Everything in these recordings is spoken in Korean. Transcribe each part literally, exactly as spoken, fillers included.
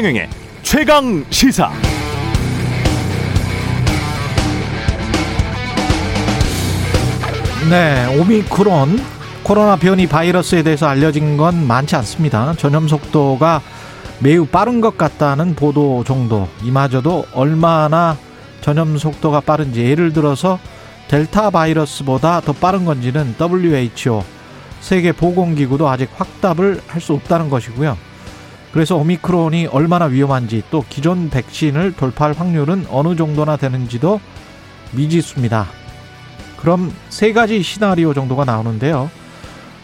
최경영의 최강시사. 네, 오미크론 코로나 변이 바이러스에 대해서 알려진 건 많지 않습니다. 전염 속도가 매우 빠른 것 같다는 보도 정도, 이마저도 얼마나 전염 속도가 빠른지, 예를 들어서 델타 바이러스보다 더 빠른 건지는 더블유에이치오 세계보건기구도 아직 확답을 할 수 없다는 것이고요. 그래서 오미크론이 얼마나 위험한지, 또 기존 백신을 돌파할 확률은 어느 정도나 되는지도 미지수입니다. 그럼 세 가지 시나리오 정도가 나오는데요.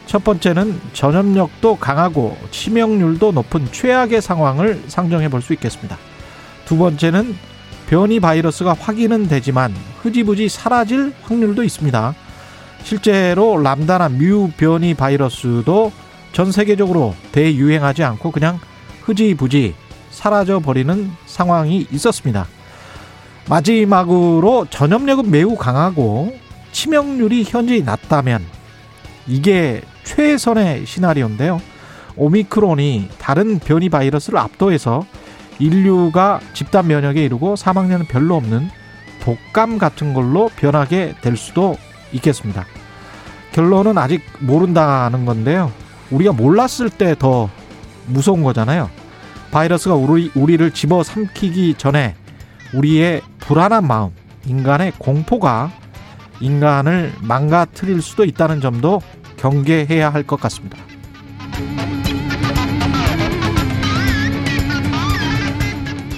첫 번째는 전염력도 강하고 치명률도 높은 최악의 상황을 상정해 볼 수 있겠습니다. 두 번째는 변이 바이러스가 확인은 되지만 흐지부지 사라질 확률도 있습니다. 실제로 람다나 뮤 변이 바이러스도 전 세계적으로 대유행하지 않고 그냥 흐지부지 사라져버리는 상황이 있었습니다. 마지막으로 전염력은 매우 강하고 치명률이 현재 낮다면, 이게 최선의 시나리오인데요. 오미크론이 다른 변이 바이러스를 압도해서 인류가 집단 면역에 이르고 사망자는 별로 없는 독감 같은 걸로 변하게 될 수도 있겠습니다. 결론은 아직 모른다는 건데요. 우리가 몰랐을 때 더 무서운 거잖아요. 바이러스가 우리, 우리를 집어삼키기 전에 우리의 불안한 마음, 인간의 공포가 인간을 망가뜨릴 수도 있다는 점도 경계해야 할 것 같습니다.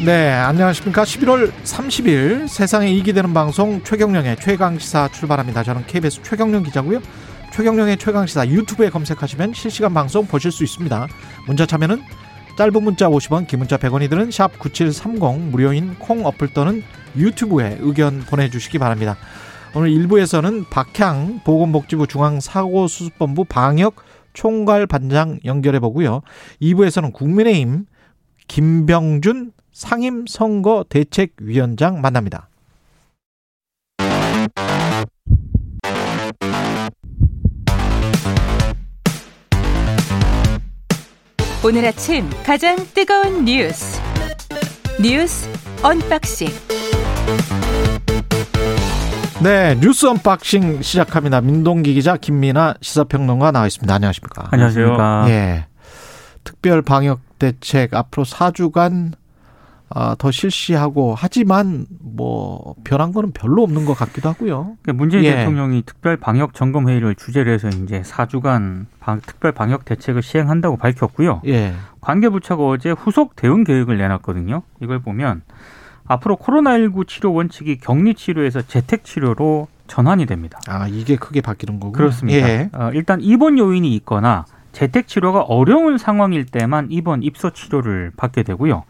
네, 안녕하십니까. 십일월 삼십일 세상에 이익이 되는 방송 최경령의 최강시사 출발합니다. 저는 케이비에스 최경령 기자고요. 최경령의 최강시사 유튜브에 검색하시면 실시간 방송 보실 수 있습니다. 문자 참여는 짧은 문자 오십 원, 긴 문자 백 원이 드는 샵 구칠삼공, 무료인 콩 어플 또는 유튜브에 의견 보내주시기 바랍니다. 오늘 일 부에서는 박향 보건복지부 중앙사고수습본부 방역총괄반장 연결해보고요. 이 부에서는 국민의힘 김병준 상임선거대책위원장 만납니다. 오늘 아침 가장 뜨거운 뉴스, 뉴스 언박싱. 네, 뉴스 언박싱 시작합니다. 민동기 기자, 김민아 시사평론가 나와 있습니다. 안녕하십니까? 안녕하세요. 예, 특별 방역 대책 앞으로 사 주간 더 실시하고, 하지만 뭐 변한 거는 별로 없는 것 같기도 하고요. 문재인 예. 대통령이 특별 방역 점검 회의를 주재를 해서 이제 사 주간 방, 특별 방역 대책을 시행한다고 밝혔고요. 예. 관계부처가 어제 후속 대응 계획을 내놨거든요. 이걸 보면 앞으로 코로나십구 치료 원칙이 격리 치료에서 재택 치료로 전환이 됩니다. 아, 이게 크게 바뀌는 거군요. 그렇습니다. 예. 어, 일단 입원 요인이 있거나 재택 치료가 어려운 상황일 때만 입원 입소 치료를 받게 되고요.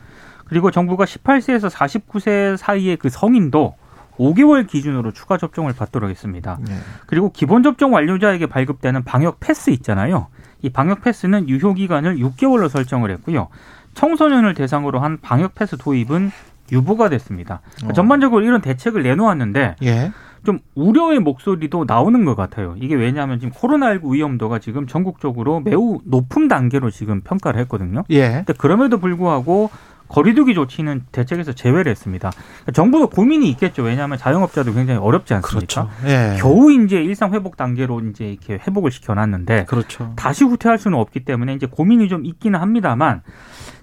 그리고 정부가 십팔 세에서 사십구 세 사이의 그 성인도 오 개월 기준으로 추가 접종을 받도록 했습니다. 예. 그리고 기본 접종 완료자에게 발급되는 방역 패스 있잖아요. 이 방역 패스는 유효 기간을 육 개월로 설정을 했고요. 청소년을 대상으로 한 방역 패스 도입은 유보가 됐습니다. 그러니까 어. 전반적으로 이런 대책을 내놓았는데 예. 좀 우려의 목소리도 나오는 것 같아요. 이게 왜냐하면 지금 코로나십구 위험도가 지금 전국적으로 매우 높은 단계로 지금 평가를 했거든요. 예. 근데 그럼에도 불구하고 거리두기 조치는 대책에서 제외를 했습니다. 그러니까 정부도 고민이 있겠죠. 왜냐하면 자영업자도 굉장히 어렵지 않습니까? 그렇죠. 예. 겨우 이제 일상 회복 단계로 이제 이렇게 회복을 시켜놨는데 그렇죠. 다시 후퇴할 수는 없기 때문에 이제 고민이 좀 있기는 합니다만,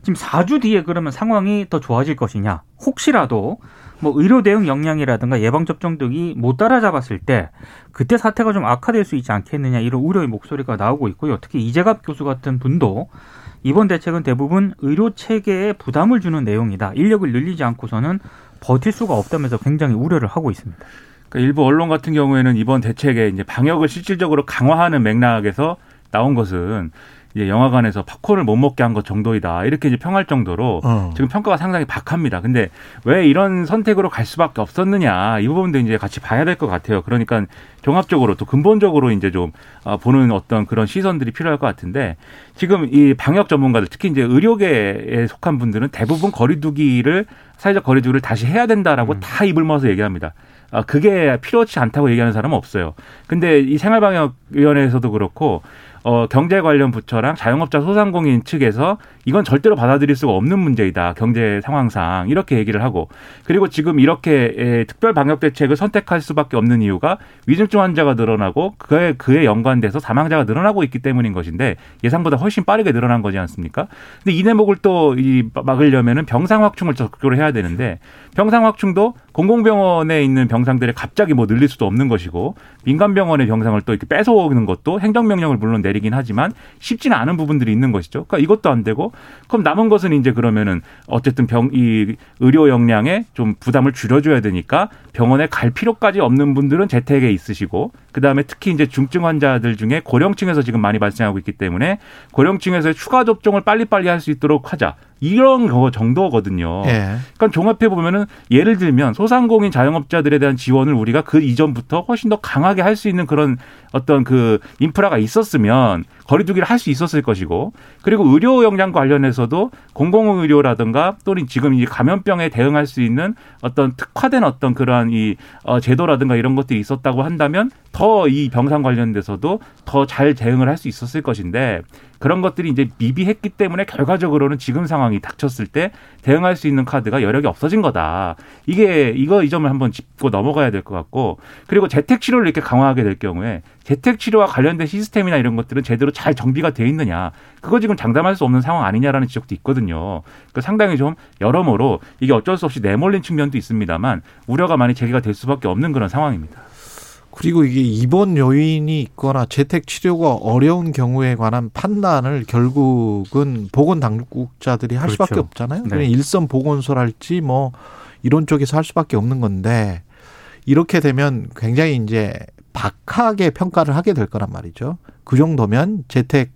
지금 사 주 뒤에 그러면 상황이 더 좋아질 것이냐, 혹시라도 뭐 의료 대응 역량이라든가 예방접종 등이 못 따라잡았을 때 그때 사태가 좀 악화될 수 있지 않겠느냐, 이런 우려의 목소리가 나오고 있고요. 특히 이재갑 교수 같은 분도 이번 대책은 대부분 의료체계에 부담을 주는 내용이다, 인력을 늘리지 않고서는 버틸 수가 없다면서 굉장히 우려를 하고 있습니다. 그러니까 일부 언론 같은 경우에는 이번 대책에 이제 방역을 실질적으로 강화하는 맥락에서 나온 것은 이제 영화관에서 팝콘을 못 먹게 한 것 정도이다, 이렇게 이제 평할 정도로 어. 지금 평가가 상당히 박합니다. 근데 왜 이런 선택으로 갈 수밖에 없었느냐, 이 부분도 이제 같이 봐야 될 것 같아요. 그러니까 종합적으로 또 근본적으로 이제 좀 보는 어떤 그런 시선들이 필요할 것 같은데, 지금 이 방역 전문가들, 특히 이제 의료계에 속한 분들은 대부분 거리두기를, 사회적 거리두기를 다시 해야 된다라고 음. 다 입을 모아서 얘기합니다. 아, 그게 필요치 않다고 얘기하는 사람은 없어요. 근데 이 생활방역위원회에서도 그렇고 어, 경제 관련 부처랑 자영업자 소상공인 측에서 이건 절대로 받아들일 수가 없는 문제이다. 경제 상황상 이렇게 얘기를 하고, 그리고 지금 이렇게 특별 방역 대책을 선택할 수밖에 없는 이유가 위중증 환자가 늘어나고 그에 그에 연관돼서 사망자가 늘어나고 있기 때문인 것인데 예상보다 훨씬 빠르게 늘어난 거지 않습니까? 근데 이 내목을 또 이 막으려면은 병상 확충을 적극적으로 해야 되는데 병상 확충도 공공병원에 있는 병상들을 갑자기 뭐 늘릴 수도 없는 것이고 민간 병원의 병상을 또 이렇게 뺏어오는 것도 행정명령을 물론 내리긴 하지만 쉽지는 않은 부분들이 있는 것이죠. 그러니까 이것도 안 되고 그럼 남은 것은 이제 그러면은 어쨌든 병, 이 의료 역량에 좀 부담을 줄여줘야 되니까 병원에 갈 필요까지 없는 분들은 재택에 있으시고 그다음에 특히 이제 중증 환자들 중에 고령층에서 지금 많이 발생하고 있기 때문에 고령층에서의 추가 접종을 빨리빨리 할 수 있도록 하자. 이런 거 정도거든요. 예. 그러니까 종합해 보면은 예를 들면 소상공인 자영업자들에 대한 지원을 우리가 그 이전부터 훨씬 더 강하게 할 수 있는 그런 어떤 그 인프라가 있었으면 거리두기를 할 수 있었을 것이고, 그리고 의료 역량 관련해서도 공공의료라든가 또는 지금 이 감염병에 대응할 수 있는 어떤 특화된 어떤 그러한 이 제도라든가 이런 것들이 있었다고 한다면 더 이 병상 관련돼서도 더 잘 대응을 할 수 있었을 것인데. 그런 것들이 이제 미비했기 때문에 결과적으로는 지금 상황이 닥쳤을 때 대응할 수 있는 카드가 여력이 없어진 거다. 이게 이거 이 점을 한번 짚고 넘어가야 될 것 같고, 그리고 재택치료를 이렇게 강화하게 될 경우에 재택치료와 관련된 시스템이나 이런 것들은 제대로 잘 정비가 돼 있느냐. 그거 지금 장담할 수 없는 상황 아니냐라는 지적도 있거든요. 그러니까 상당히 좀 여러모로 이게 어쩔 수 없이 내몰린 측면도 있습니다만 우려가 많이 제기가 될 수밖에 없는 그런 상황입니다. 그리고 이게 입원 요인이 있거나 재택치료가 어려운 경우에 관한 판단을 결국은 보건당국자들이 할 그렇죠. 수밖에 없잖아요. 네. 일선 보건소랄지 뭐 이런 쪽에서 할 수밖에 없는 건데 이렇게 되면 굉장히 이제 박하게 평가를 하게 될 거란 말이죠. 그 정도면 재택에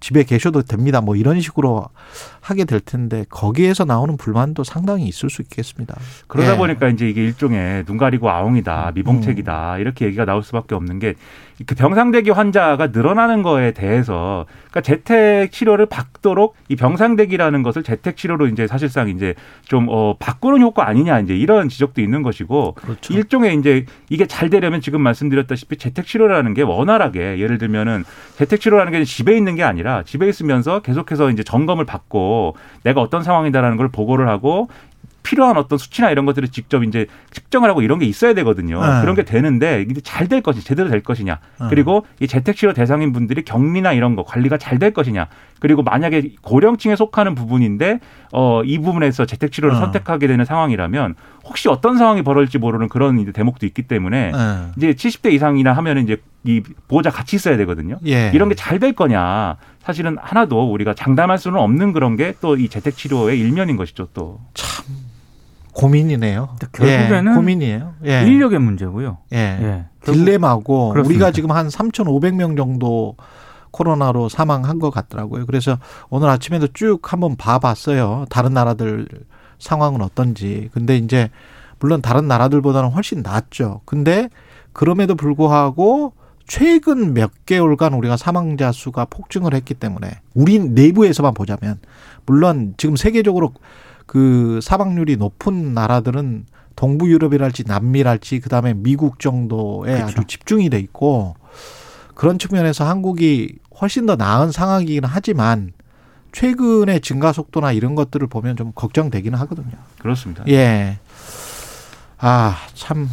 집에 계셔도 됩니다. 뭐 이런 식으로 하게 될 텐데 거기에서 나오는 불만도 상당히 있을 수 있겠습니다. 그러다 예. 보니까 이제 이게 일종의 눈 가리고 아웅이다, 미봉책이다 음. 이렇게 얘기가 나올 수밖에 없는 게 그 병상대기 환자가 늘어나는 거에 대해서 그러니까 재택 치료를 받도록 이 병상대기라는 것을 재택 치료로 이제 사실상 이제 좀 어 바꾸는 효과 아니냐 이제 이런 지적도 있는 것이고 그렇죠. 일종의 이제 이게 잘 되려면 지금 말씀드렸다시피 재택 치료라는 게 원활하게 예를 들면은 재택 치료라는 게 집에 있는 게 아니라 집에 있으면서 계속해서 이제 점검을 받고 내가 어떤 상황이다라는 걸 보고를 하고 필요한 어떤 수치나 이런 것들을 직접 이제 측정을 하고 이런 게 있어야 되거든요. 네. 그런 게 되는데 이게 잘 될 것이냐, 제대로 될 것이냐. 네. 그리고 이 재택치료 대상인 분들이 격리나 이런 거 관리가 잘 될 것이냐. 그리고 만약에 고령층에 속하는 부분인데 어, 이 부분에서 재택치료를 네. 선택하게 되는 상황이라면 혹시 어떤 상황이 벌어질지 모르는 그런 이제 대목도 있기 때문에 네. 이제 칠십 대 이상이나 하면 이제 이 보호자 같이 있어야 되거든요. 예. 이런 게 잘 될 거냐. 사실은 하나도 우리가 장담할 수는 없는 그런 게 또 이 재택치료의 일면인 것이죠. 또 참 고민이네요. 결국에는 예, 고민이에요. 예. 인력의 문제고요. 예. 예. 딜레마고 그렇습니다. 우리가 지금 한 삼천오백 명 정도 코로나로 사망한 것 같더라고요. 그래서 오늘 아침에도 쭉 한번 봐봤어요. 다른 나라들 상황은 어떤지. 근데 이제 물론 다른 나라들보다는 훨씬 낫죠. 근데 그럼에도 불구하고 최근 몇 개월간 우리가 사망자 수가 폭증을 했기 때문에 우리 내부에서만 보자면 물론 지금 세계적으로 그 사망률이 높은 나라들은 동부 유럽이랄지 남미랄지 그다음에 미국 정도에 그렇죠. 아주 집중이 돼 있고 그런 측면에서 한국이 훨씬 더 나은 상황이긴 하지만 최근의 증가 속도나 이런 것들을 보면 좀 걱정되기는 하거든요. 그렇습니다. 예. 아, 참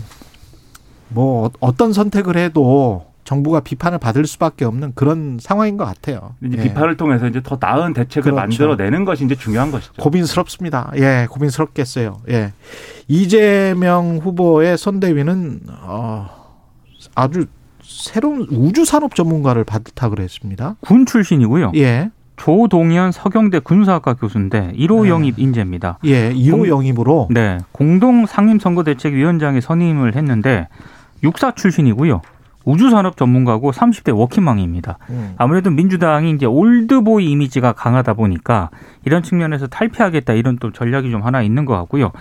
뭐 어떤 선택을 해도 정부가 비판을 받을 수밖에 없는 그런 상황인 것 같아요. 이제 예. 비판을 통해서 이제 더 나은 대책을 그렇죠. 만들어내는 것이 이제 중요한 것이죠. 고민스럽습니다. 예, 고민스럽겠어요. 예, 이재명 후보의 선대위는 어, 아주 새로운 우주 산업 전문가를 발탁을 했습니다. 군 출신이고요. 예. 조동연 서경대 군사학과 교수인데 일 호 네. 영입 인재입니다. 예, 일 호 영입으로. 네, 공동 상임선거대책위원장에 선임을 했는데 육사 출신이고요. 우주산업 전문가고 삼십 대 워킹맘입니다. 음. 아무래도 민주당이 이제 올드보이 이미지가 강하다 보니까 이런 측면에서 탈피하겠다 이런 또 전략이 좀 하나 있는 것 같고요.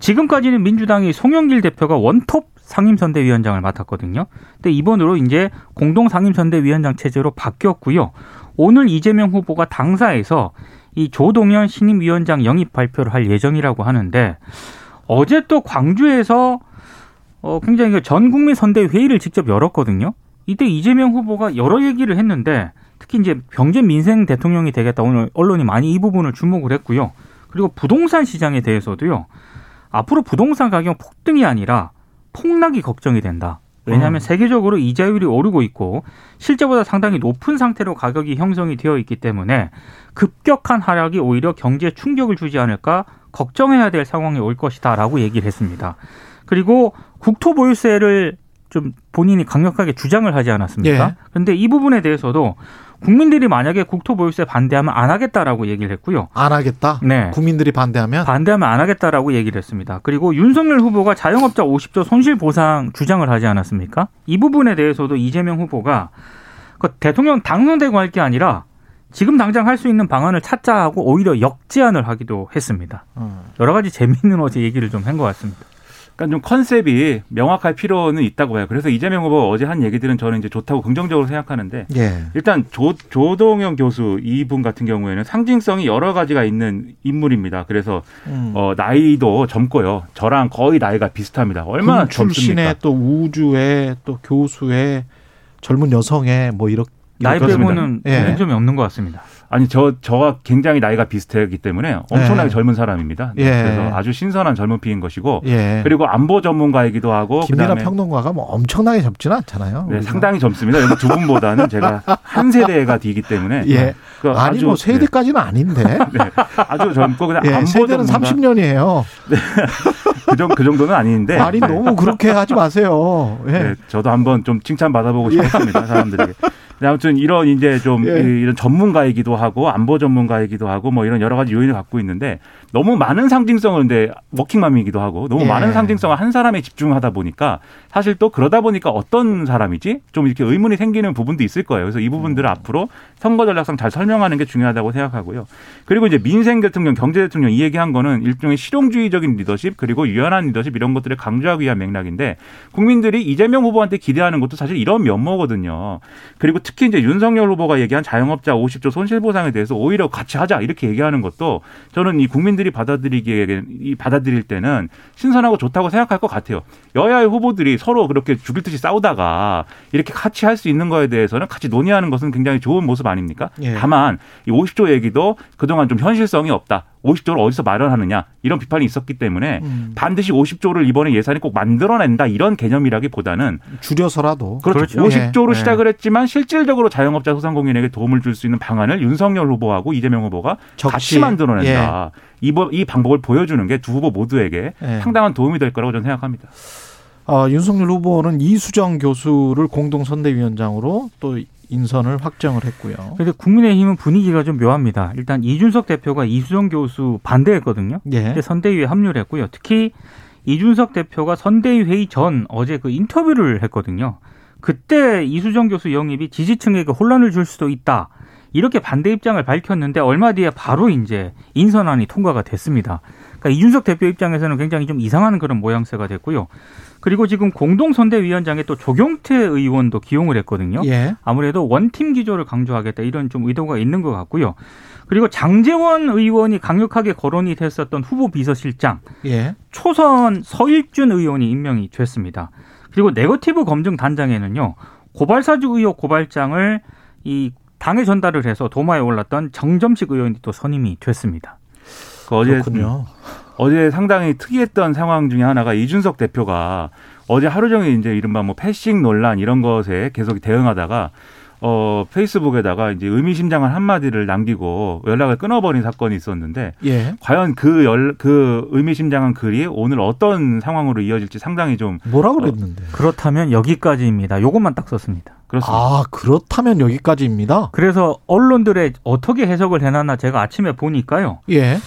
지금까지는 민주당이 송영길 대표가 원톱 상임선대위원장을 맡았거든요. 근데 이번으로 이제 공동 상임선대위원장 체제로 바뀌었고요. 오늘 이재명 후보가 당사에서 이 조동연 신임위원장 영입 발표를 할 예정이라고 하는데 어제 또 광주에서 어, 굉장히 전 국민 선대회의를 직접 열었거든요. 이때 이재명 후보가 여러 얘기를 했는데 특히 이제 경제 민생 대통령이 되겠다. 오늘 언론이 많이 이 부분을 주목을 했고요. 그리고 부동산 시장에 대해서도요. 앞으로 부동산 가격 폭등이 아니라 폭락이 걱정이 된다. 왜냐하면 음. 세계적으로 이자율이 오르고 있고 실제보다 상당히 높은 상태로 가격이 형성이 되어 있기 때문에 급격한 하락이 오히려 경제에 충격을 주지 않을까 걱정해야 될 상황이 올 것이다 라고 얘기를 했습니다. 그리고 국토보유세를 좀 본인이 강력하게 주장을 하지 않았습니까? 예. 그런데 이 부분에 대해서도 국민들이 만약에 국토보유세 반대하면 안 하겠다라고 얘기를 했고요. 안 하겠다? 네. 국민들이 반대하면? 반대하면 안 하겠다라고 얘기를 했습니다. 그리고 윤석열 후보가 자영업자 오십조 손실보상 주장을 하지 않았습니까? 이 부분에 대해서도 이재명 후보가 대통령 당선되고 할 게 아니라 지금 당장 할 수 있는 방안을 찾자 하고 오히려 역제안을 하기도 했습니다. 음. 여러 가지 재미있는 어제 얘기를 좀 한 것 같습니다. 그러니까 좀 컨셉이 명확할 필요는 있다고 봐요. 그래서 이재명 후보 어제 한 얘기들은 저는 이제 좋다고 긍정적으로 생각하는데 예. 일단 조, 조동연 교수 이분 같은 경우에는 상징성이 여러 가지가 있는 인물입니다. 그래서 음. 어, 나이도 젊고요. 저랑 거의 나이가 비슷합니다. 얼마나 젊습니까? 출신의 또 우주의 또 교수의 젊은 여성의 뭐 이렇게 나이 빼고는 문제점이 예. 없는 것 같습니다. 아니 저 저와 굉장히 나이가 비슷하기 때문에 엄청나게 예. 젊은 사람입니다. 예. 그래서 아주 신선한 젊은 피인 것이고 예. 그리고 안보 전문가이기도 하고 김민아 평론가가 뭐 엄청나게 젊지는 않잖아요. 네, 상당히 젊습니다. 여기 두 분보다는 제가 한 세대가 뒤이기 때문에 예. 그러니까 아니 아주, 뭐 세대까지는 아닌데 네, 아주 젊고 그냥 예, 안보 세대는 전문가. 삼십 년이에요. 네, 그, 정도, 그 정도는 아닌데 아니 너무 그렇게 하지 마세요. 예. 네, 저도 한번 좀 칭찬 받아보고 싶었습니다. 예. 사람들에게. 아무튼 이런 이제 좀 예. 이런 전문가이기도 하고 안보 전문가이기도 하고 뭐 이런 여러 가지 요인을 갖고 있는데 너무 많은 상징성을 근데 워킹맘이기도 하고 너무 예. 많은 상징성을 한 사람에 집중하다 보니까 사실 또 그러다 보니까 어떤 사람이지 좀 이렇게 의문이 생기는 부분도 있을 거예요. 그래서 이 부분들을 음. 앞으로 선거 전략상 잘 설명하는 게 중요하다고 생각하고요. 그리고 이제 민생 대통령, 경제 대통령 이 얘기한 거는 일종의 실용주의적인 리더십 그리고 유연한 리더십 이런 것들을 강조하기 위한 맥락인데 국민들이 이재명 후보한테 기대하는 것도 사실 이런 면모거든요. 그리고 특히 이제 윤석열 후보가 얘기한 자영업자 오십조 손실보상에 대해서 오히려 같이 하자 이렇게 얘기하는 것도 저는 이 국민들이 받아들이기에 받아들일 때는 신선하고 좋다고 생각할 것 같아요. 여야의 후보들이 서로 그렇게 죽일 듯이 싸우다가 이렇게 같이 할 수 있는 거에 대해서는 같이 논의하는 것은 굉장히 좋은 모습 아닙니까? 예. 다만 이 오십조 얘기도 그동안 좀 현실성이 없다. 오십조를 어디서 마련하느냐 이런 비판이 있었기 때문에 음. 반드시 오십조를 이번에 예산이 꼭 만들어낸다 이런 개념이라기보다는 줄여서라도 그렇죠. 그렇죠. 오십조로 예. 시작을 했지만 실질적으로 자영업자 소상공인에게 도움을 줄 수 있는 방안을 윤석열 후보하고 이재명 후보가 적시. 같이 만들어낸다. 예. 이, 이 방법을 보여주는 게 두 후보 모두에게 예. 상당한 도움이 될 거라고 저는 생각합니다. 어, 윤석열 후보는 이수정 교수를 공동선대위원장으로 또 인선을 확정을 했고요. 그런데 국민의힘은 분위기가 좀 묘합니다. 일단 이준석 대표가 이수정 교수 반대했거든요. 예. 그때 선대위에 합류를 했고요. 특히 이준석 대표가 선대위 회의 전 어제 그 인터뷰를 했거든요. 그때 이수정 교수 영입이 지지층에게 혼란을 줄 수도 있다. 이렇게 반대 입장을 밝혔는데 얼마 뒤에 바로 이제 인선안이 통과가 됐습니다. 그러니까 이준석 대표 입장에서는 굉장히 좀 이상한 그런 모양새가 됐고요. 그리고 지금 공동선대위원장에 또 조경태 의원도 기용을 했거든요. 예. 아무래도 원팀 기조를 강조하겠다 이런 좀 의도가 있는 것 같고요. 그리고 장제원 의원이 강력하게 거론이 됐었던 후보 비서실장 예. 초선 서일준 의원이 임명이 됐습니다. 그리고 네거티브 검증 단장에는요. 고발사주 의혹 고발장을 이 당에 전달을 해서 도마에 올랐던 정점식 의원이 또 선임이 됐습니다. 그렇군요. 어제 상당히 특이했던 상황 중에 하나가 이준석 대표가 어제 하루 종일 이제 이른바 뭐 패싱 논란 이런 것에 계속 대응하다가 어, 페이스북에다가 이제 의미심장한 한마디를 남기고 연락을 끊어버린 사건이 있었는데, 예. 과연 그 열, 그 의미심장한 글이 오늘 어떤 상황으로 이어질지 상당히 좀. 뭐라 그랬는데? 어, 그렇다면 여기까지입니다. 요것만 딱 썼습니다. 그렇습니다. 아, 그렇다면 여기까지입니다? 그래서 언론들의 어떻게 해석을 해놨나 제가 아침에 보니까요. 예.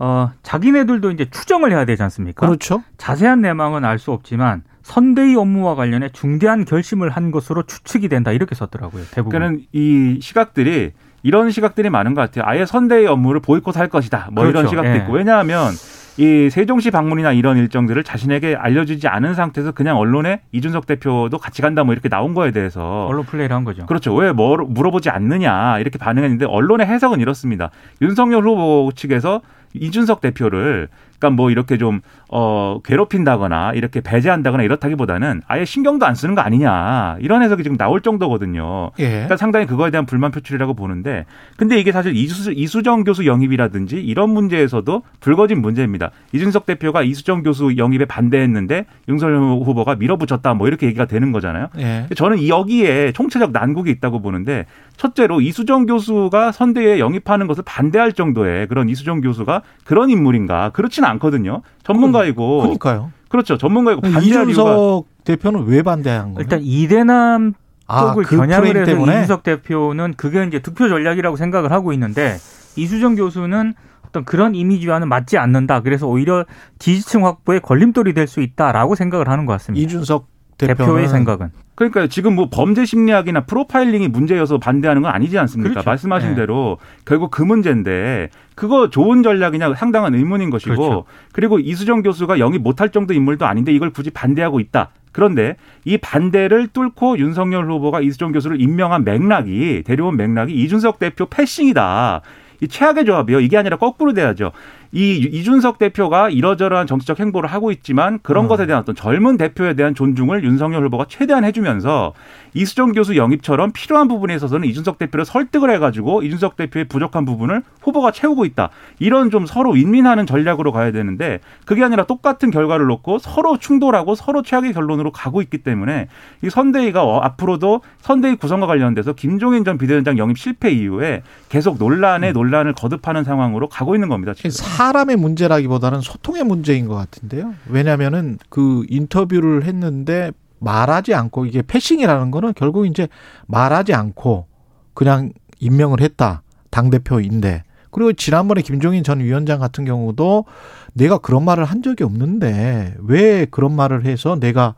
어, 자기네들도 이제 추정을 해야 되지 않습니까? 그렇죠. 자세한 내막은 알 수 없지만, 선대위 업무와 관련해 중대한 결심을 한 것으로 추측이 된다 이렇게 썼더라고요. 대부분. 그러니까 이 시각들이 이런 시각들이 많은 것 같아요. 아예 선대위 업무를 보이콧할 것이다. 뭐 그렇죠. 이런 시각도 예. 있고 왜냐하면 이 세종시 방문이나 이런 일정들을 자신에게 알려주지 않은 상태에서 그냥 언론에 이준석 대표도 같이 간다 뭐 이렇게 나온 거에 대해서 언론 플레이를 한 거죠. 그렇죠. 왜 뭐 물어보지 않느냐 이렇게 반응했는데 언론의 해석은 이렇습니다. 윤석열 후보 측에서 이준석 대표를 그러니까 뭐 이렇게 좀 어, 괴롭힌다거나 이렇게 배제한다거나 이렇다기보다는 아예 신경도 안 쓰는 거 아니냐 이런 해석이 지금 나올 정도거든요. 예. 그러니까 상당히 그거에 대한 불만 표출이라고 보는데, 근데 이게 사실 이수, 이수정 교수 영입이라든지 이런 문제에서도 불거진 문제입니다. 이준석 대표가 이수정 교수 영입에 반대했는데 윤석열 후보가 밀어붙였다 뭐 이렇게 얘기가 되는 거잖아요. 예. 저는 여기에 총체적 난국이 있다고 보는데, 첫째로 이수정 교수가 선대위에 영입하는 것을 반대할 정도의 그런 이수정 교수가 그런 인물인가? 그렇지는 않거든요. 전문가이고. 그러니까요. 그렇죠. 전문가이고 반대할 이준석 이유가. 이준석 대표는 왜 반대한 거예요? 일단 이대남 쪽을 아, 그 겨냥을 해서 때문에? 이준석 대표는 그게 이제 득표 전략이라고 생각을 하고 있는데, 이수정 교수는 어떤 그런 이미지와는 맞지 않는다. 그래서 오히려 지지층 확보에 걸림돌이 될 수 있다라고 생각을 하는 것 같습니다. 이준석 대표의 생각은. 그러니까 지금 뭐 범죄 심리학이나 프로파일링이 문제여서 반대하는 건 아니지 않습니까? 그렇죠. 말씀하신 네. 대로 결국 그 문제인데 그거 좋은 전략이냐 상당한 의문인 것이고, 그렇죠. 그리고 이수정 교수가 영입 못할 정도 인물도 아닌데 이걸 굳이 반대하고 있다. 그런데 이 반대를 뚫고 윤석열 후보가 이수정 교수를 임명한 맥락이, 데려온 맥락이 이준석 대표 패싱이다. 이 최악의 조합이요. 이게 아니라 거꾸로 돼야죠. 이 이준석 대표가 이러저러한 정치적 행보를 하고 있지만 그런 어. 것에 대한 어떤 젊은 대표에 대한 존중을 윤석열 후보가 최대한 해주면서 이수정 교수 영입처럼 필요한 부분에 있어서는 이준석 대표를 설득을 해가지고 이준석 대표의 부족한 부분을 후보가 채우고 있다. 이런 좀 서로 윈윈하는 전략으로 가야 되는데 그게 아니라 똑같은 결과를 놓고 서로 충돌하고 서로 최악의 결론으로 가고 있기 때문에 이 선대위가 어, 앞으로도 선대위 구성과 관련돼서 김종인 전 비대위원장 영입 실패 이후에 계속 논란에 음. 논란을 거듭하는 상황으로 가고 있는 겁니다. 지금. 사람의 문제라기보다는 소통의 문제인 것 같은데요. 왜냐하면은 그 인터뷰를 했는데 말하지 않고, 이게 패싱이라는 거는 결국 이제 말하지 않고 그냥 임명을 했다. 당대표인데. 그리고 지난번에 김종인 전 위원장 같은 경우도 내가 그런 말을 한 적이 없는데 왜 그런 말을 해서 내가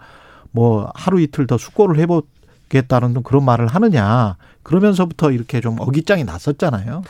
뭐 하루 이틀 더 숙고를 해보겠다는 그런 말을 하느냐. 그러면서부터 이렇게 좀 어깃장이 났었잖아요.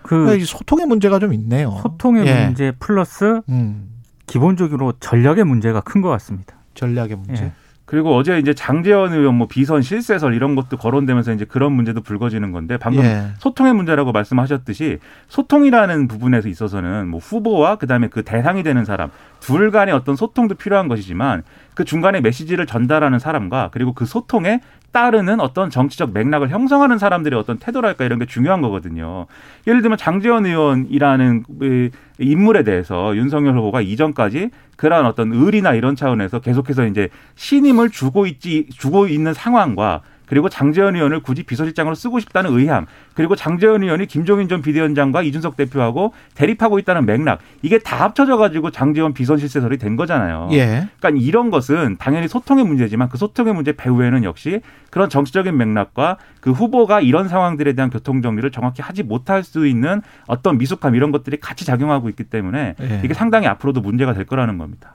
그 소통의 문제가 좀 있네요. 소통의 예. 문제 플러스 음. 기본적으로 전략의 문제가 큰 것 같습니다. 전략의 문제. 예. 그리고 어제 이제 장제원 의원 뭐 비선 실세설 이런 것도 거론되면서 이제 그런 문제도 불거지는 건데, 방금 예. 소통의 문제라고 말씀하셨듯이 소통이라는 부분에서 있어서는 뭐 후보와 그다음에 그 대상이 되는 사람 둘 간의 어떤 소통도 필요한 것이지만 그 중간에 메시지를 전달하는 사람과 그리고 그 소통에 따르는 어떤 정치적 맥락을 형성하는 사람들의 어떤 태도랄까 이런 게 중요한 거거든요. 예를 들면 장제원 의원이라는 인물에 대해서 윤석열 후보가 이전까지 그러한 어떤 의리나 이런 차원에서 계속해서 이제 신임을 주고 있지, 주고 있는 상황과 그리고 장제원 의원을 굳이 비서실장으로 쓰고 싶다는 의향, 그리고 장제원 의원이 김종인 전 비대위원장과 이준석 대표하고 대립하고 있다는 맥락, 이게 다 합쳐져가지고 장제원 비선실세설이 된 거잖아요. 예. 그러니까 이런 것은 당연히 소통의 문제지만 그 소통의 문제 배후에는 역시 그런 정치적인 맥락과 그 후보가 이런 상황들에 대한 교통정리를 정확히 하지 못할 수 있는 어떤 미숙함 이런 것들이 같이 작용하고 있기 때문에 예. 이게 상당히 앞으로도 문제가 될 거라는 겁니다.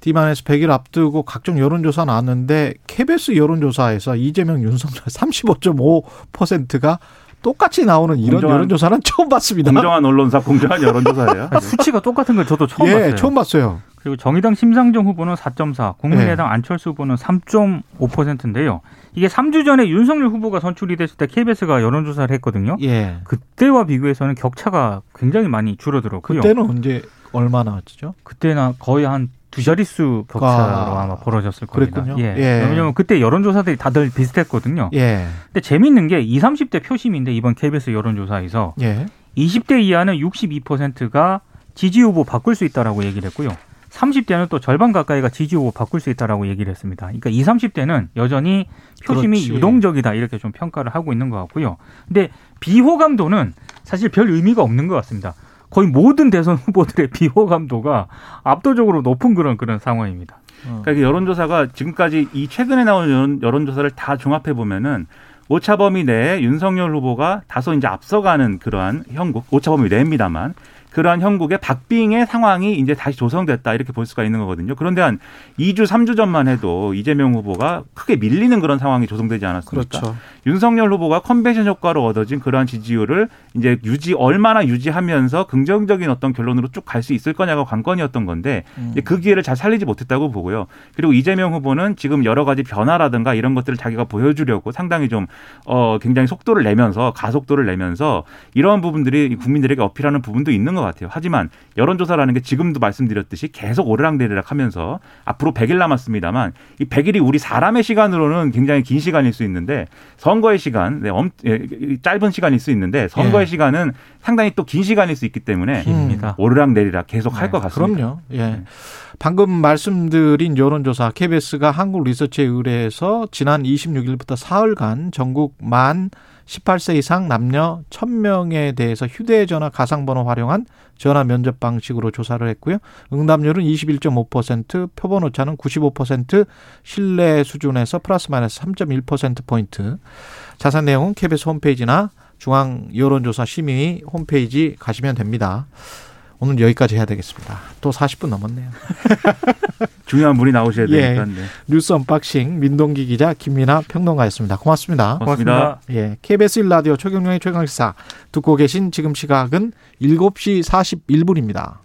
디만에서 백 일 앞두고 각종 여론조사 나왔는데 케이비에스 여론조사에서 이재명 윤석열 삼십오 점 오 퍼센트가 똑같이 나오는 이런 공정한, 여론조사는 처음 봤습니다. 공정한 언론사, 공정한 여론조사예요. 수치가 똑같은 걸 저도 처음 예, 봤어요. 처음 봤어요. 그리고 정의당 심상정 후보는 사 점 사, 국민의당 예. 안철수 후보는 삼 점 오 퍼센트인데요. 이게 삼 주 전에 윤석열 후보가 선출이 됐을 때 케이비에스가 여론조사를 했거든요. 예. 그때와 비교해서는 격차가 굉장히 많이 줄어들었고요. 그때는 언제 얼마 나왔죠? 그때는 거의 한 두 자릿수 격차로 아, 아마 벌어졌을 겁니다. 그랬군요. 예. 예. 왜냐하면 그때 여론조사들이 다들 비슷했거든요. 예. 근데 재밌는 게 이십, 삼십 대 표심인데 이번 케이비에스 여론조사에서 예. 이십 대 이하는 육십이 퍼센트가 지지 후보 바꿀 수 있다라고 얘기를 했고요. 삼십 대는 또 절반 가까이가 지지 후보 바꿀 수 있다라고 얘기를 했습니다. 그러니까 이십, 삼십 대는 여전히 표심이 그렇지. 유동적이다 이렇게 좀 평가를 하고 있는 것 같고요. 근데 비호감도는 사실 별 의미가 없는 것 같습니다. 거의 모든 대선 후보들의 비호감도가 압도적으로 높은 그런 그런 상황입니다. 그러니까 여론조사가 지금까지 이 최근에 나온 여론, 여론조사를 다 종합해 보면은 오차범위 내에 윤석열 후보가 다소 이제 앞서가는 그러한 형국, 오차범위 내입니다만. 그러한 형국의 박빙의 상황이 이제 다시 조성됐다 이렇게 볼 수가 있는 거거든요. 그런데 한 이 주, 삼 주 전만 해도 이재명 후보가 크게 밀리는 그런 상황이 조성되지 않았습니까? 그렇죠. 윤석열 후보가 컨벤션 효과로 얻어진 그러한 지지율을 이제 유지 얼마나 유지하면서 긍정적인 어떤 결론으로 쭉 갈 수 있을 거냐가 관건이었던 건데 음. 이제 그 기회를 잘 살리지 못했다고 보고요. 그리고 이재명 후보는 지금 여러 가지 변화라든가 이런 것들을 자기가 보여주려고 상당히 좀 어, 굉장히 속도를 내면서 가속도를 내면서 이러한 부분들이 국민들에게 어필하는 부분도 있는 것 같아요. 같아요. 하지만 여론조사라는 게 지금도 말씀드렸듯이 계속 오르락내리락 하면서 앞으로 백 일 남았습니다만 이 백 일이 우리 사람의 시간으로는 굉장히 긴 시간일 수 있는데 선거의 시간, 네, 엄, 짧은 시간일 수 있는데 선거의 예. 시간은 상당히 또 긴 시간일 수 있기 때문에 깁니다. 오르락내리락 계속 네, 할 것 같습니다. 그럼요. 예. 방금 말씀드린 여론조사 케이비에스가 한국리서치에 의뢰해서 지난 이십육 일부터 사흘간 전국 만 열여덟 세 이상 남녀 천 명에 대해서 휴대전화 가상번호 활용한 전화 면접 방식으로 조사를 했고요. 응답률은 이십일 점 오 퍼센트, 표본 오차는 구십오 퍼센트, 신뢰 수준에서 플러스 마이너스 삼 점 일 퍼센트포인트. 자세한 내용은 케이비에스 홈페이지나 중앙여론조사심의위 홈페이지 가시면 됩니다. 오늘 여기까지 해야 되겠습니다. 또 사십 분 넘었네요. 중요한 분이 나오셔야 되니까. 예. 네. 뉴스 언박싱 민동기 기자, 김민아 평론가였습니다. 고맙습니다. 고맙습니다. 고맙습니다. 예. 케이비에스 일 라디오 최경영의 최강시사 듣고 계신 지금 시각은 일곱 시 사십일 분입니다.